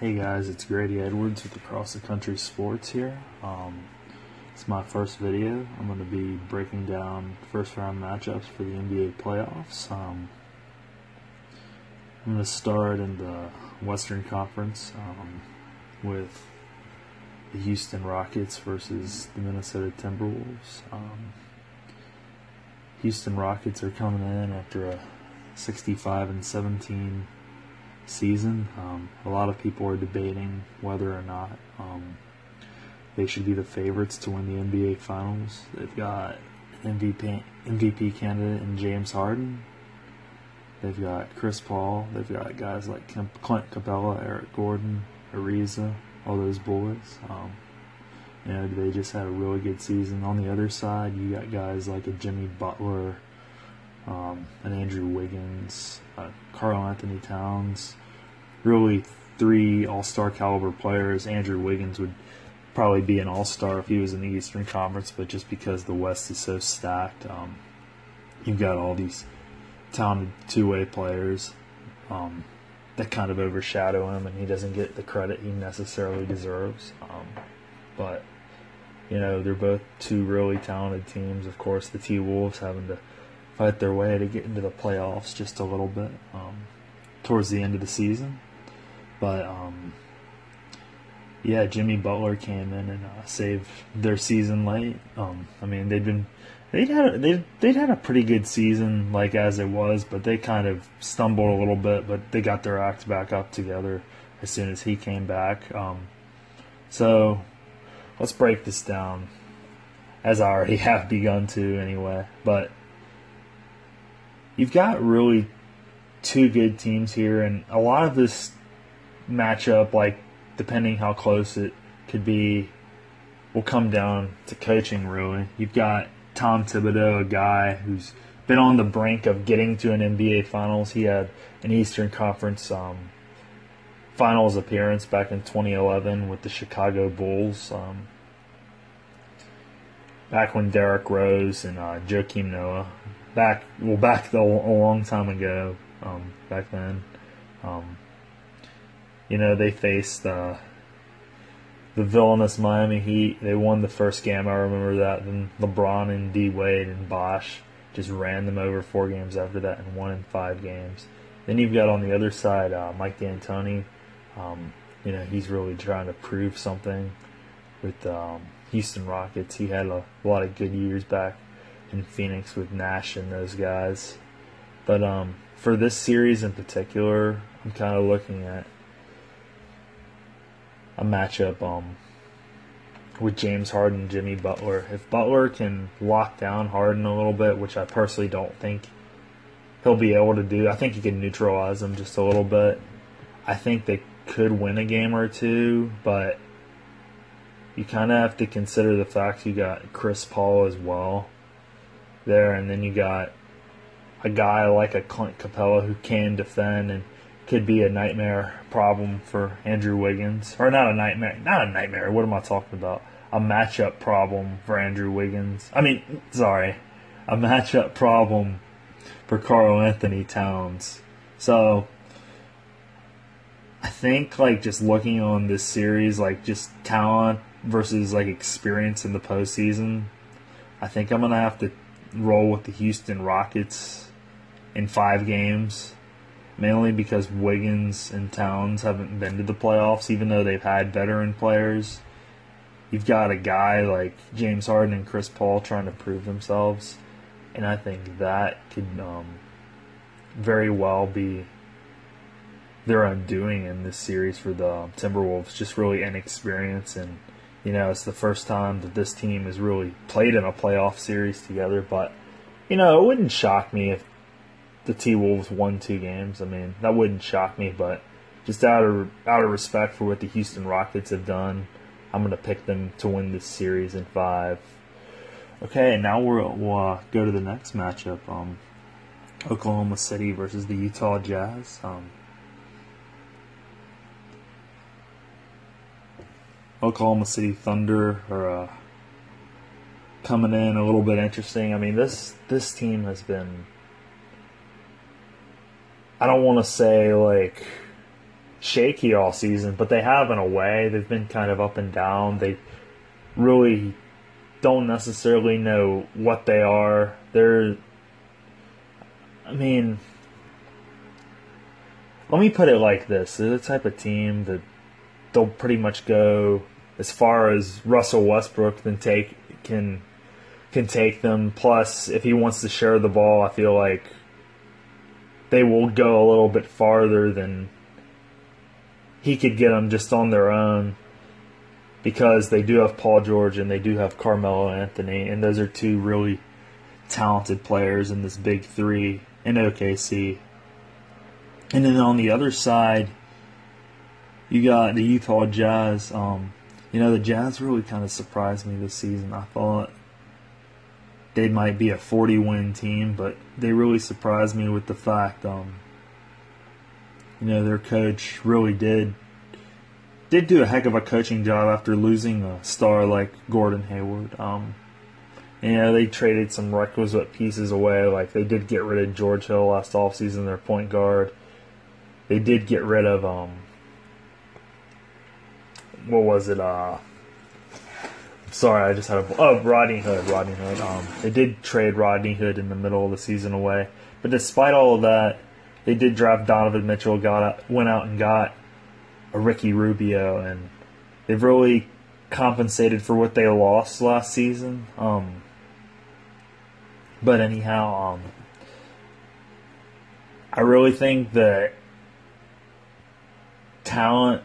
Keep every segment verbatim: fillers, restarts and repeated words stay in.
Hey guys, it's Grady Edwards with Across the Country Sports here. Um, it's my first video. I'm going to be breaking down first round matchups for the N B A playoffs. Um, I'm going to start in the Western Conference um, with the Houston Rockets versus the Minnesota Timberwolves. Um, Houston Rockets are coming in after a sixty-five and seventeen season. Um, a lot of people are debating whether or not um, they should be the favorites to win the N B A Finals. They've got an M V P, M V P candidate in James Harden. They've got Chris Paul. They've got guys like Clint Capela, Eric Gordon, Ariza, all those boys. Um, you know, they just had a really good season. On the other side, you got guys like a Jimmy Butler, Um, and Andrew Wiggins, uh, Karl-Anthony Towns, really three all-star caliber players. Andrew Wiggins would probably be an all-star if he was in the Eastern Conference, but just because the West is so stacked, um, you've got all these talented two-way players um, that kind of overshadow him, and he doesn't get the credit he necessarily deserves. Um, but, you know, they're both two really talented teams. Of course, the T-Wolves having to fight their way to get into the playoffs just a little bit um, towards the end of the season. But, um, yeah, Jimmy Butler came in and uh, saved their season late. Um, I mean, they'd been they'd had a, they'd, they'd had a pretty good season, like, as it was, but they kind of stumbled a little bit, but they got their act back up together as soon as he came back. Um, so let's break this down, as I already have begun to anyway. But you've got really two good teams here, and a lot of this matchup, like, depending how close it could be, will come down to coaching, really. You've got Tom Thibodeau, a guy who's been on the brink of getting to an N B A Finals. He had an Eastern Conference um, Finals appearance back in twenty eleven with the Chicago Bulls, um, back when Derrick Rose and uh, Joakim Noah Back well, back the, a long time ago. Um, back then, um, you know, they faced uh, the villainous Miami Heat. They won the first game. I remember that. Then LeBron and D Wade and Bosh just ran them over four games after that, and won in five games. Then you've got on the other side uh, Mike D'Antoni. Um, you know, he's really trying to prove something with um, Houston Rockets. He had a, a lot of good years back in Phoenix with Nash and those guys. But um, for this series in particular, I'm kind of looking at a matchup um, with James Harden and Jimmy Butler. If Butler can lock down Harden a little bit, which I personally don't think he'll be able to do, I think he can neutralize him just a little bit. I think they could win a game or two, but you kind of have to consider the fact you got Chris Paul as well there, and then you got a guy like a Clint Capela who can defend and could be a nightmare problem for Andrew Wiggins. Or not a nightmare, not a nightmare, what am I talking about? A matchup problem for Andrew Wiggins. I mean, sorry, a matchup problem for Karl-Anthony Towns. So I think, like, just looking on this series, like, just talent versus, like, experience in the postseason, I think I'm going to have to roll with the Houston Rockets in five games, mainly because Wiggins and Towns haven't been to the playoffs, even though they've had veteran players. You've got a guy like James Harden and Chris Paul trying to prove themselves, and I think that could um, very well be their undoing in this series for the Timberwolves. Just really inexperience, and you know, it's the first time that this team has really played in a playoff series together. But, you know, it wouldn't shock me if the T-Wolves won two games. I mean, that wouldn't shock me. But just out of out of respect for what the Houston Rockets have done, I'm going to pick them to win this series in five. Okay, and now we're, we'll uh, go to the next matchup. Um, Oklahoma City versus the Utah Jazz. Um Oklahoma City Thunder are uh, coming in a little bit interesting. I mean, this this team has been, I don't want to say, like, shaky all season, but they have in a way. They've been kind of up and down. They really don't necessarily know what they are. They're, I mean, let me put it like this. They're the type of team that they'll pretty much go as far as Russell Westbrook can take, can, can take them. Plus, if he wants to share the ball, I feel like they will go a little bit farther than he could get them just on their own, because they do have Paul George and they do have Carmelo Anthony, and those are two really talented players in this big three in O K C. And then on the other side, you got the Utah Jazz. Um, you know, the Jazz really kind of surprised me this season. I thought they might be a forty-win team, but they really surprised me with the fact, um, you know, their coach really did did do a heck of a coaching job after losing a star like Gordon Hayward. Um, you know, they traded some requisite pieces away. Like, they did get rid of George Hill last offseason, their point guard. They did get rid of, um, what was it? Uh, sorry, I just had a... Oh, Rodney Hood. Rodney Hood. Um, they did trade Rodney Hood in the middle of the season away. But despite all of that, they did draft Donovan Mitchell, got went out and got a Ricky Rubio, and they've really compensated for what they lost last season. Um, but anyhow, um, I really think that talent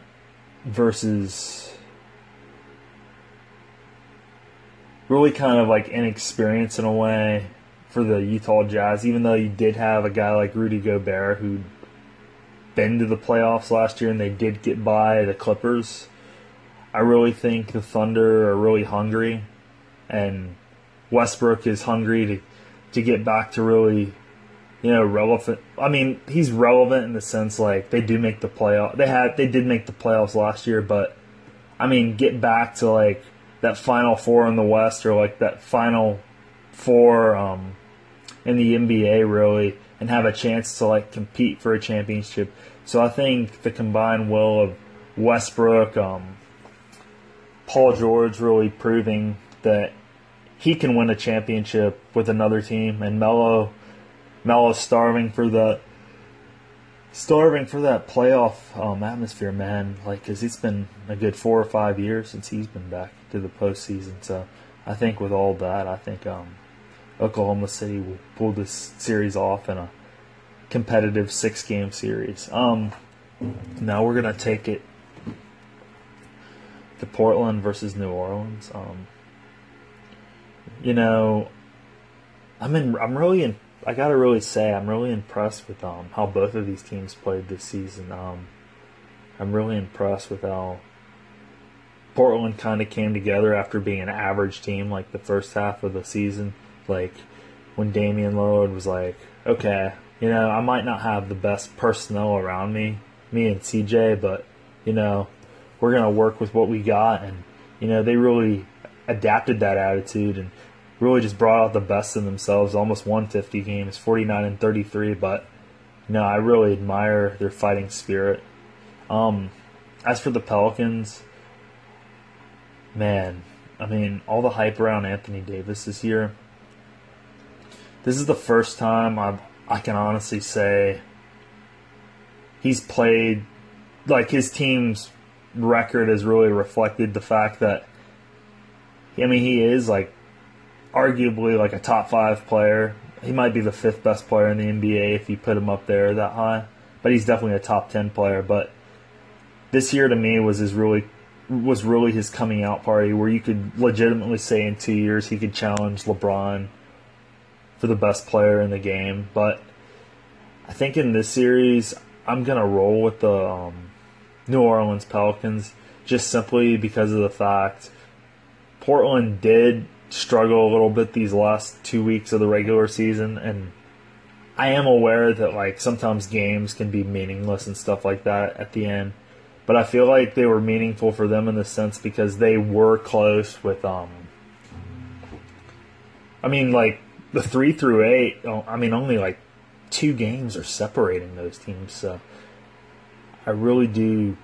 versus really kind of like inexperience in a way for the Utah Jazz, even though you did have a guy like Rudy Gobert who'd been to the playoffs last year and they did get by the Clippers. I really think the Thunder are really hungry, and Westbrook is hungry to, to get back to really, you know, relevant. I mean, he's relevant in the sense like they do make the playoff. They had they did make the playoffs last year, but I mean, get back to like that Final Four in the West, or like that Final Four um, in the N B A, really, and have a chance to like compete for a championship. So I think the combined will of Westbrook, um, Paul George really proving that he can win a championship with another team, and Melo, Melo starving for the starving for that playoff um, atmosphere, man. Like, because it's been a good four or five years since he's been back to the postseason. So I think with all that, I think. Um, Oklahoma City will pull this series off in a competitive six-game series. Um, now we're going to take it to Portland versus New Orleans. Um, you know, I'm in, I'm really in, I got to really say I'm really impressed with um, how both of these teams played this season. Um, I'm really impressed with how Portland kind of came together after being an average team like the first half of the season. Like, when Damian Lillard was like, okay, you know, I might not have the best personnel around me, me and C J, but, you know, we're going to work with what we got. And, you know, they really adapted that attitude and really just brought out the best in themselves, almost won fifty games, forty-nine and thirty-three. But, you know, I really admire their fighting spirit. Um, as for the Pelicans, man, I mean, all the hype around Anthony Davis this year, this is the first time I I can honestly say he's played, like, his team's record has really reflected the fact that, I mean, he is, like, arguably, like, a top five player. He might be the fifth best player in the N B A if you put him up there that high, but he's definitely a top ten player. But this year to me was his really was really his coming out party, where you could legitimately say in two years he could challenge LeBron for the best player in the game. But I think in this series, I'm going to roll with the um, New Orleans Pelicans, just simply because of the fact Portland did struggle a little bit these last two weeks of the regular season, and I am aware that, like, sometimes games can be meaningless and stuff like that at the end, but I feel like they were meaningful for them in the sense because they were close with, um, I mean, like, the three through eight, I mean, only like two games are separating those teams. So I really do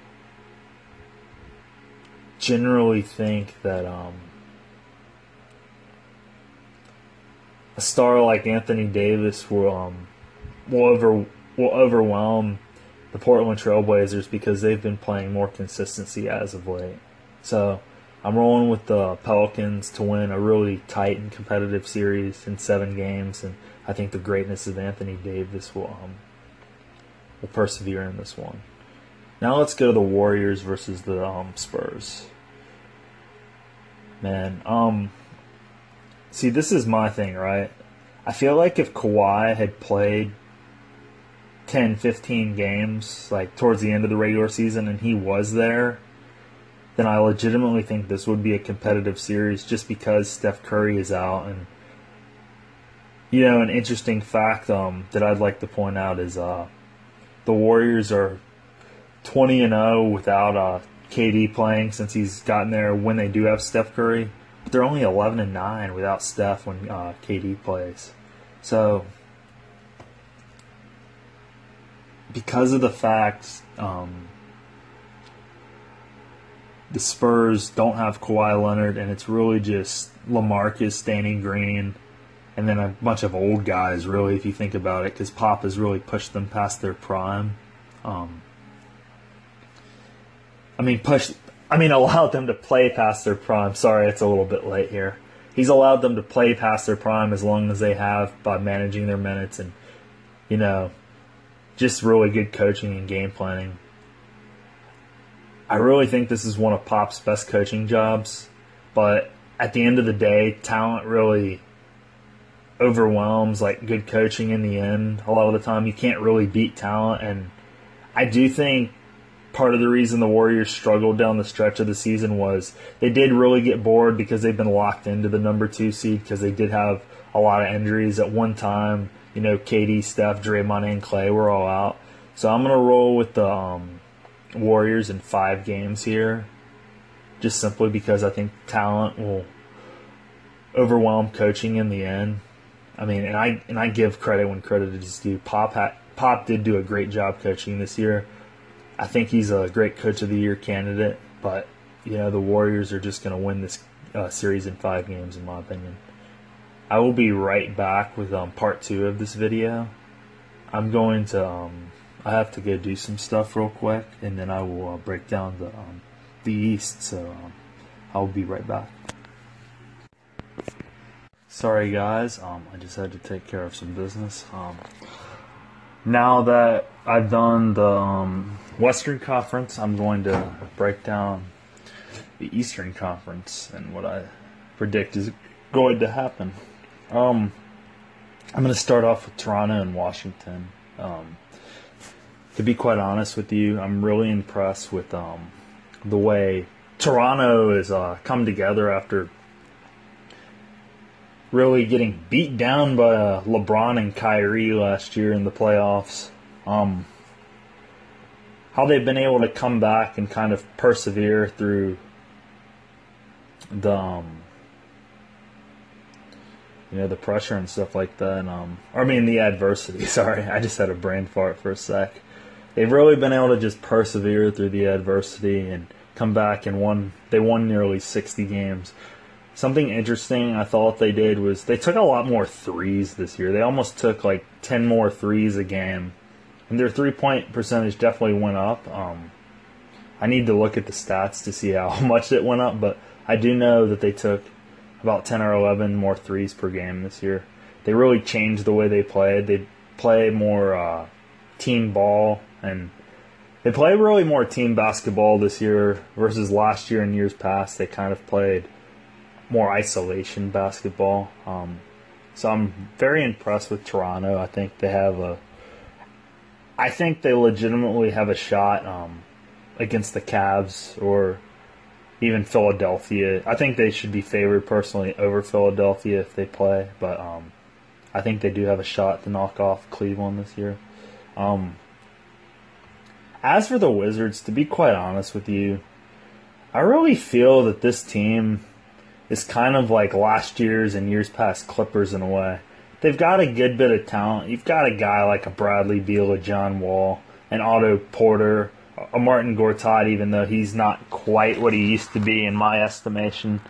generally think that um, a star like Anthony Davis will um, will over will overwhelm the Portland Trailblazers because they've been playing more consistency as of late. So I'm rolling with the Pelicans to win a really tight and competitive series in seven games, and I think the greatness of Anthony Davis will um, will persevere in this one. Now let's go to the Warriors versus the um, Spurs. Man, um, see, this is my thing, right? I feel like if Kawhi had played ten, fifteen games, like towards the end of the regular season, and he was there, then I legitimately think this would be a competitive series just because Steph Curry is out. And, you know, an interesting fact um, that I'd like to point out is uh, the Warriors are twenty and oh without uh, K D playing since he's gotten there when they do have Steph Curry. But they're only eleven and nine without Steph when uh, K D plays. So, because of the fact... Um, the Spurs don't have Kawhi Leonard, and it's really just LaMarcus, Danny Green, and then a bunch of old guys, really, if you think about it, because Pop has really pushed them past their prime. Um, I mean, pushed, I mean, allowed them to play past their prime. Sorry, it's a little bit late here. He's allowed them to play past their prime as long as they have by managing their minutes and, you know, just really good coaching and game planning. I really think this is one of Pop's best coaching jobs, but at the end of the day, talent really overwhelms like good coaching in the end. A lot of the time, you can't really beat talent, and I do think part of the reason the Warriors struggled down the stretch of the season was they did really get bored because they've been locked into the number two seed because they did have a lot of injuries at one time. You know, K D, Steph, Draymond, and Clay were all out. So I'm going to roll with the... Um, Warriors in five games here, just simply because I think talent will overwhelm coaching in the end. I mean, and I and I give credit when credit is due. Pop ha- Pop did do a great job coaching this year. I think he's a great Coach of the Year candidate, but you know the Warriors are just going to win this uh, series in five games, in my opinion. I will be right back with um, part two of this video. I'm going to. Um, I have to go do some stuff real quick, and then I will uh, break down the um, the East, so um, I'll be right back. Sorry guys, um, I just had to take care of some business. Um, now that I've done the um, Western Conference, I'm going to break down the Eastern Conference and what I predict is going to happen. Um, I'm going to start off with Toronto and Washington. Um, To be quite honest with you, I'm really impressed with um, the way Toronto has uh, come together after really getting beat down by uh, LeBron and Kyrie last year in the playoffs. Um, how they've been able to come back and kind of persevere through the um, you know the pressure and stuff like that. And, um, or I mean the adversity. Sorry, I just had a brain fart for a sec. They've really been able to just persevere through the adversity and come back and won. They won nearly sixty games. Something interesting I thought they did was they took a lot more threes this year. They almost took like ten more threes a game. And their three-point percentage definitely went up. Um, I need to look at the stats to see how much it went up, but I do know that they took about ten or eleven more threes per game this year. They really changed the way they played. They play more uh, team ball. And they play really more team basketball this year versus last year and years past. They kind of played more isolation basketball. Um, so I'm very impressed with Toronto. I think they have a, I think they legitimately have a shot um, against the Cavs or even Philadelphia. I think they should be favored personally over Philadelphia if they play. But um, I think they do have a shot to knock off Cleveland this year. Um, As for the Wizards, to be quite honest with you, I really feel that this team is kind of like last year's and years past Clippers in a way. They've got a good bit of talent. You've got a guy like a Bradley Beal, a John Wall, an Otto Porter, a Martin Gortat, even though he's not quite what he used to be in my estimation.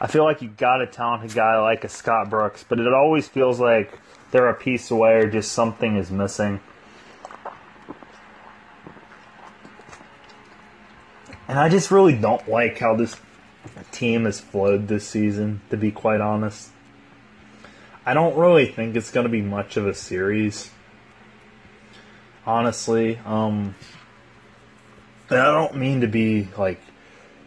I feel like you got a talented guy like a Scott Brooks, but it always feels like they're a piece away or just something is missing. And I just really don't like how this team has flowed this season, to be quite honest. I don't really think it's going to be much of a series, honestly. Um, and I don't mean to be, like,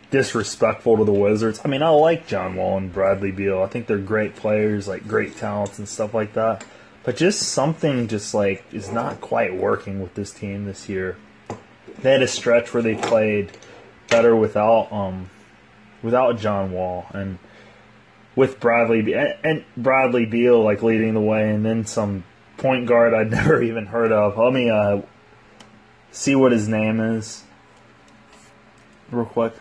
disrespectful to the Wizards. I mean, I like John Wall and Bradley Beal. I think they're great players, like, great talents and stuff like that. But just something just, like, is not quite working with this team this year. They had a stretch where they played better without um, without John Wall and with Bradley Be- and, and Bradley Beal like leading the way, and then some point guard I'd never even heard of. Let me uh, see what his name is real quick.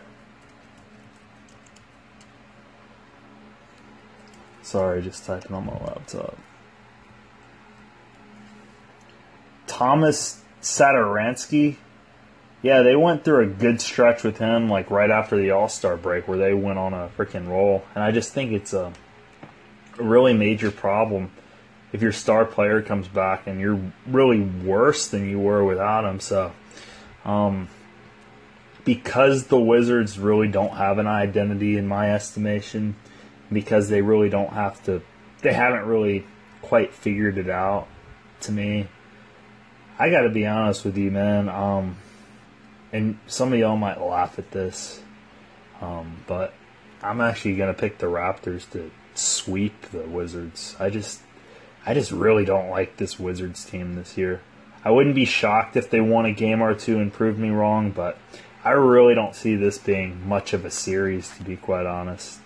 Sorry, just typing on my laptop. Thomas Satoransky. Yeah, they went through a good stretch with him, like, right after the All-Star break where they went on a freaking roll. And I just think it's a really major problem if your star player comes back and you're really worse than you were without him. So, um, because the Wizards really don't have an identity in my estimation, because they really don't have to – they haven't really quite figured it out to me. I got to be honest with you, man. Um And some of y'all might laugh at this, um, but I'm actually going to pick the Raptors to sweep the Wizards. I just I just really don't like this Wizards team this year. I wouldn't be shocked if they won a game or two and proved me wrong, but I really don't see this being much of a series, to be quite honest.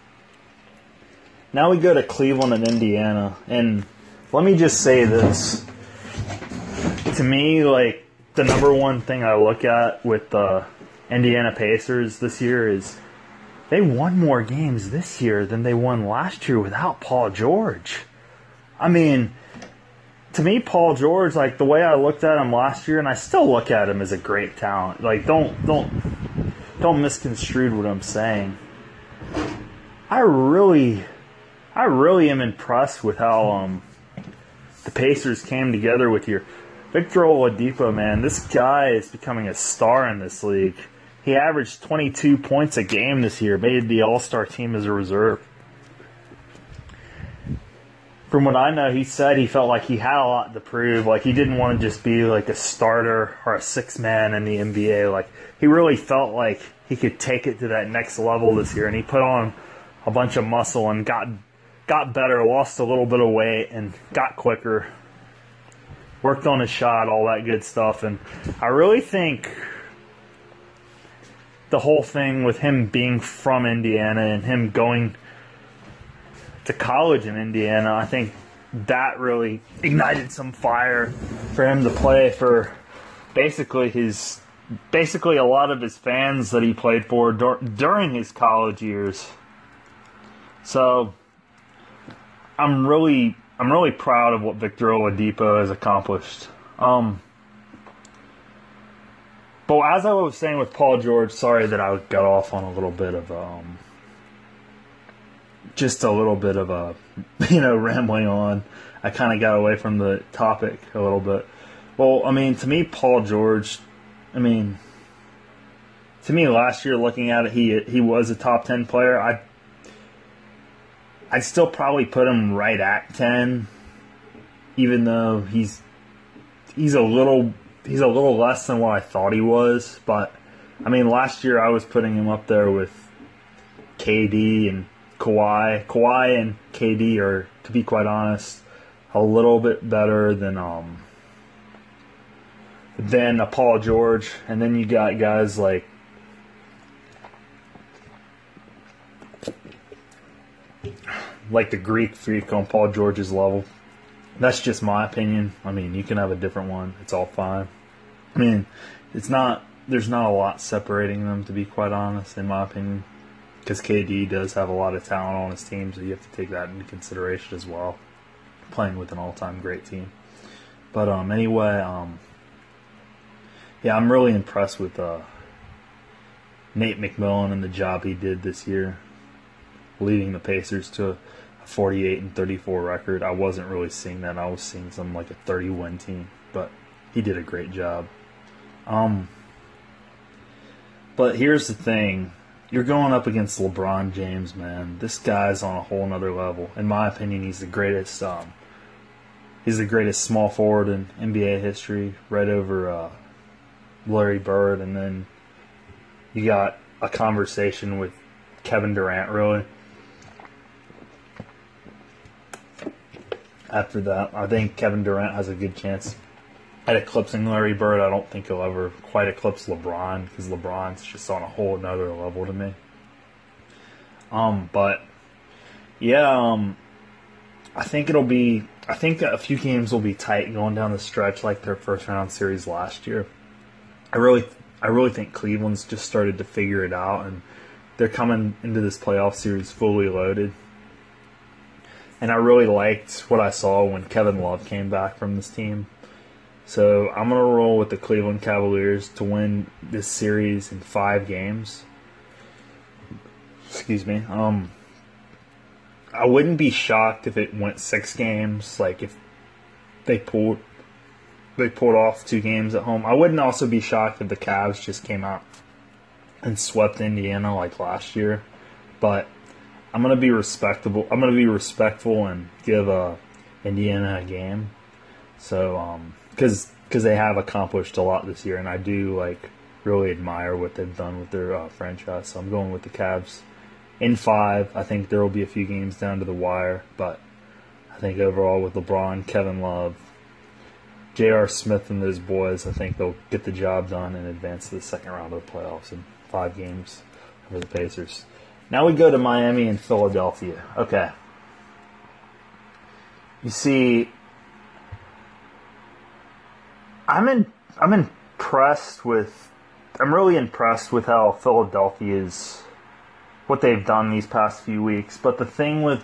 Now we go to Cleveland and Indiana, and let me just say this. To me, like, the number one thing I look at with the uh, Indiana Pacers this year is they won more games this year than they won last year without Paul George. I mean, to me, Paul George, like the way I looked at him last year, and I still look at him as a great talent. Like, don't don't don't misconstrue what I'm saying. I really, I really am impressed with how um, the Pacers came together with your. Victor Oladipo, man, this guy is becoming a star in this league. He averaged twenty-two points a game this year, made the All-Star team as a reserve. From what I know, he said he felt like he had a lot to prove. Like, he didn't want to just be like a starter or a sixth man in the N B A. Like, he really felt like he could take it to that next level this year, and he put on a bunch of muscle and got got better, lost a little bit of weight, and got quicker. Worked on his shot, all that good stuff. And I really think the whole thing with him being from Indiana and him going to college in Indiana, I think that really ignited some fire for him to play for basically his basically a lot of his fans that he played for dur- during his college years. So I'm really... I'm really proud of what Victor Oladipo has accomplished. Um, but as I was saying with Paul George, sorry that I got off on a little bit of um, just a little bit of a you know rambling on. I kind of got away from the topic a little bit. Well, I mean, to me, Paul George, I mean, to me, last year looking at it, he he was a top ten player. I. I'd still probably put him right at ten, even though he's he's a little he's a little less than what I thought he was. But I mean, last year I was putting him up there with K D and Kawhi. Kawhi and K D are, to be quite honest, a little bit better than um than a Paul George. And then you got guys like. like the Greek Freak on Paul George's level. That's just my opinion. I mean, you can have a different one. It's all fine. I mean, it's not. There's not a lot separating them, to be quite honest, in my opinion, because K D does have a lot of talent on his team, so you have to take that into consideration as well, playing with an all-time great team. But um, anyway, um, Yeah, I'm really impressed with uh, Nate McMillan and the job he did this year, leading the Pacers to a forty-eight and thirty-four record. I wasn't really seeing that. I was seeing something like a thirty-one team, but he did a great job. Um, but here's the thing. You're going up against LeBron James, man. This guy's on a whole nother level. In my opinion, he's the greatest um, he's the greatest small forward in N B A history, right over uh, Larry Bird. And then you got a conversation with Kevin Durant, really. After that, I think Kevin Durant has a good chance at eclipsing Larry Bird. I don't think he'll ever quite eclipse LeBron, because LeBron's just on a whole nother level to me. Um, but yeah, um, I think it'll be. I think a few games will be tight going down the stretch, like their first round series last year. I really, I really think Cleveland's just started to figure it out, and they're coming into this playoff series fully loaded. And I really liked what I saw when Kevin Love came back from this team. So I'm going to roll with the Cleveland Cavaliers to win this series in five games. Excuse me. Um, I wouldn't be shocked if it went six games, like if they pulled they pulled off two games at home. I wouldn't also be shocked if the Cavs just came out and swept Indiana like last year. But I'm going to be respectable. I'm going to be respectful and give uh, Indiana a game. So, um... Because they have accomplished a lot this year, and I do like really admire what they've done with their uh, franchise. So I'm going with the Cavs in five. I think there will be a few games down to the wire, but I think overall with LeBron, Kevin Love, J R. Smith, and those boys, I think they'll get the job done and advance to the second round of the playoffs in five games over the Pacers. Now we go to Miami and Philadelphia. Okay. You see... I'm in, I'm impressed with, I'm really impressed with how Philadelphia's, what they've done these past few weeks. But the thing with,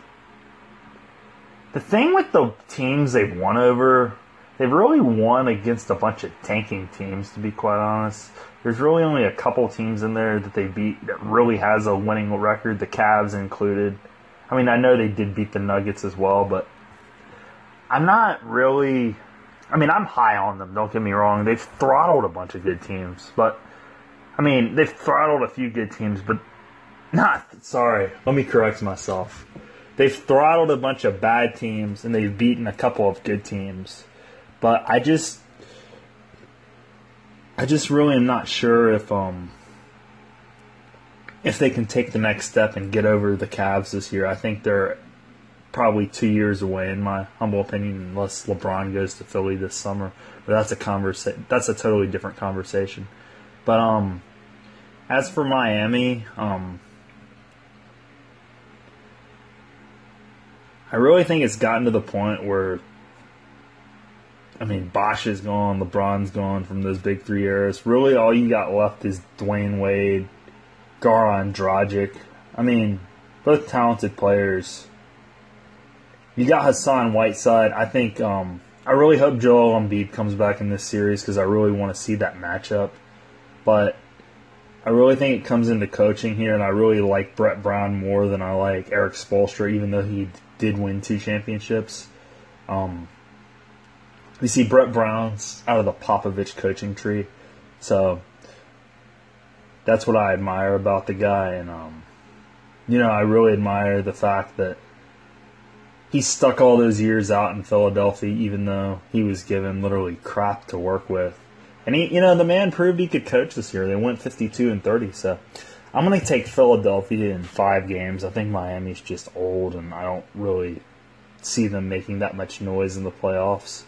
the thing with the teams they've won over, they've really won against a bunch of tanking teams, to be quite honest. There's really only a couple teams in there that they beat that really has a winning record, the Cavs included. I mean, I know they did beat the Nuggets as well, but I'm not really... I mean, I'm high on them, don't get me wrong. They've throttled a bunch of good teams. But, I mean, they've throttled a few good teams, but not... Sorry, let me correct myself. They've throttled a bunch of bad teams, and they've beaten a couple of good teams. But I just... I just really am not sure if, um... if they can take the next step and get over the Cavs this year. I think they're... probably two years away, in my humble opinion, unless LeBron goes to Philly this summer. But that's a conversa- That's a totally different conversation. But um, as for Miami, um, I really think it's gotten to the point where, I mean, Bosh is gone, LeBron's gone from those big three eras. Really, all you got left is Dwayne Wade, Goran Dragic. I mean, both talented players. You got Hassan Whiteside. I think um, I really hope Joel Embiid comes back in this series because I really want to see that matchup. But I really think it comes into coaching here, and I really like Brett Brown more than I like Eric Spoelstra, even though he did win two championships. Um, you see, Brett Brown's out of the Popovich coaching tree, so that's what I admire about the guy. And um, you know, I really admire the fact that he stuck all those years out in Philadelphia, even though he was given literally crap to work with. And, he, you know, the man proved he could coach this year. They went fifty-two and thirty, so I'm going to take Philadelphia in five games. I think Miami's just old, and I don't really see them making that much noise in the playoffs.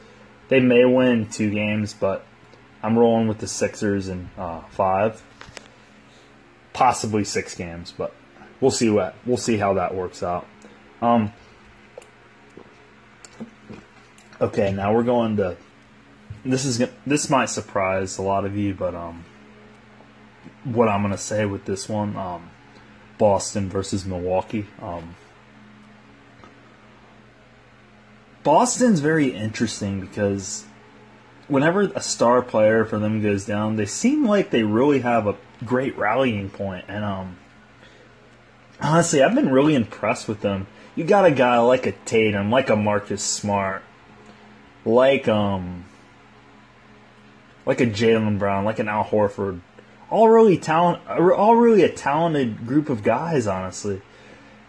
They may win two games, but I'm rolling with the Sixers in uh, five. Possibly six games, but we'll see what we'll see how that works out. Um... Okay, now we're going to. This is this might surprise a lot of you, but um, what I'm gonna say with this one, um, Boston versus Milwaukee. Um, Boston's very interesting because whenever a star player for them goes down, they seem like they really have a great rallying point. And um, honestly, I've been really impressed with them. You got a guy like a Tatum, like a Marcus Smart, like um, like a Jaylen Brown, like an Al Horford. All really talent, all really a talented group of guys, honestly.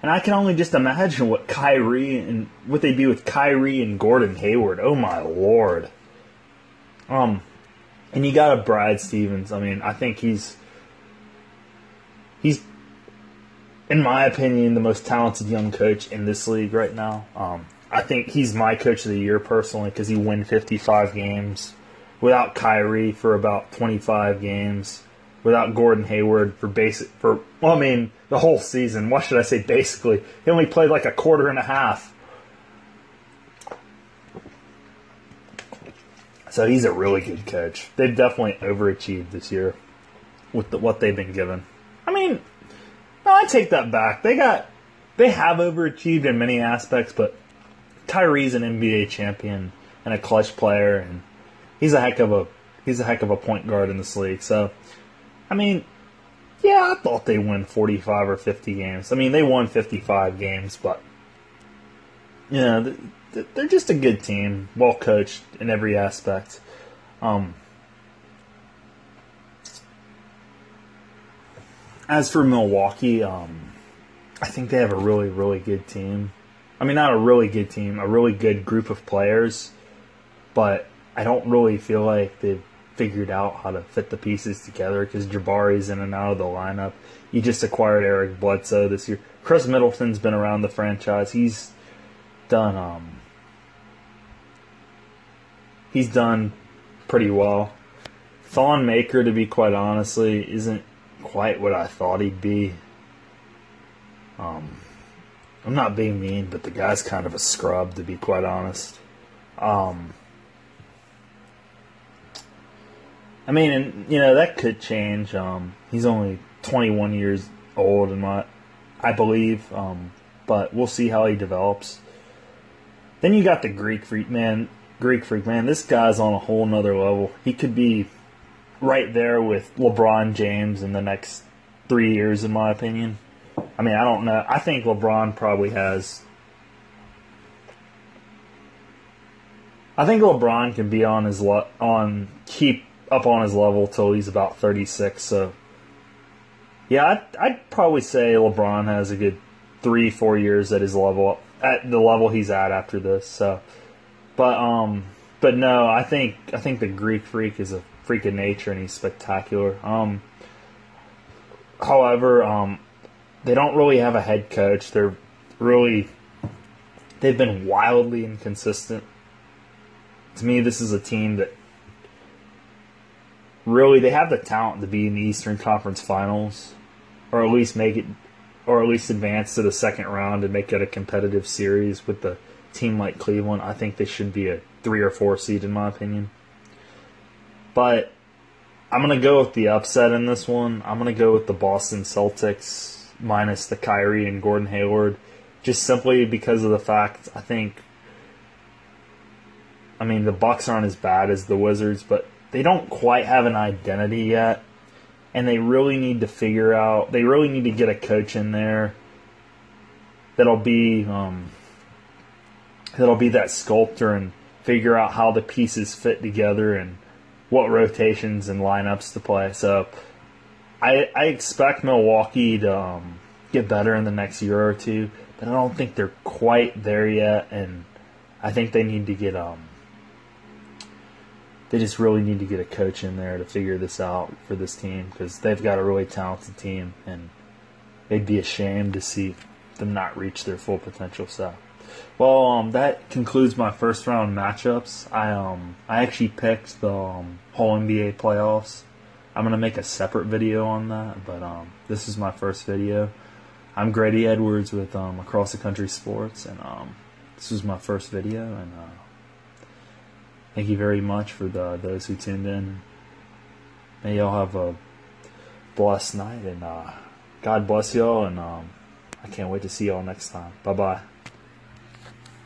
And I can only just imagine what Kyrie and what they'd be with Kyrie and Gordon Hayward. Oh my lord. Um, and you got a Brad Stevens. I mean, I think he's, he's, in my opinion, the most talented young coach in this league right now. Um, I think he's my coach of the year personally because he won fifty-five games without Kyrie for about twenty-five games, without Gordon Hayward for basic for well, I mean the whole season. Why should I say basically? He only played like a quarter and a half. So he's a really good coach. They've definitely overachieved this year with the, what they've been given. I mean, no, I take that back. They got, they have overachieved in many aspects, but Kyrie's an N B A champion and a clutch player, and he's a heck of a he's a heck of a point guard in this league. So, I mean, yeah, I thought they won forty-five or fifty games. I mean, they won fifty-five games, but you know. They're just a good team, well coached in every aspect. Um, as for Milwaukee, um, I think they have a really, really good team. I mean, not a really good team, a really good group of players. But I don't really feel like they've figured out how to fit the pieces together because Jabari's in and out of the lineup. You just acquired Eric Bledsoe this year. Chris Middleton's been around the franchise. He's done um. He's done pretty well. Thon Maker, to be quite honestly, isn't quite what I thought he'd be. Um, I'm not being mean, but the guy's kind of a scrub, to be quite honest. Um, I mean, and you know that could change. Um, he's only twenty-one years old, and I, I believe. Um, but we'll see how he develops. Then you got the Greek Freak man. Greek Freak, man, this guy's on a whole nother level. He could be right there with LeBron James in the next three years, in my opinion. I mean, I don't know. I think LeBron probably has... I think LeBron can be on his le- on keep up on his level till he's about thirty-six. So, yeah, I'd, I'd probably say LeBron has a good three, four years at his level, at the level he's at after this. So. But um, but no, I think I think the Greek Freak is a freak of nature and he's spectacular. Um, however, um, they don't really have a head coach. They're really they've been wildly inconsistent. To me, this is a team that really they have the talent to be in the Eastern Conference Finals, or at least make it, or at least advance to the second round and make it a competitive series with the. Team like Cleveland, I think they should be a three or four seed in my opinion. But I'm going to go with the upset in this one. I'm going to go with the Boston Celtics minus the Kyrie and Gordon Hayward just simply because of the fact I think I mean the Bucks aren't as bad as the Wizards, but they don't quite have an identity yet and they really need to figure out they really need to get a coach in there that'll be um that'll be that sculptor and figure out how the pieces fit together and what rotations and lineups to play. So I, I expect Milwaukee to um, get better in the next year or two, but I don't think they're quite there yet. And I think they need to get um, they just really need to get a coach in there to figure this out for this team because they've got a really talented team and they'd be ashamed to see them not reach their full potential. So. Well, um, that concludes my first round matchups. I um I actually picked the um, whole N B A playoffs. I'm gonna make a separate video on that, but um this is my first video. I'm Grady Edwards with um Across the Country Sports, and um this was my first video, and uh, thank you very much for the those who tuned in. May y'all have a blessed night, and uh, God bless y'all, and um I can't wait to see y'all next time. Bye bye.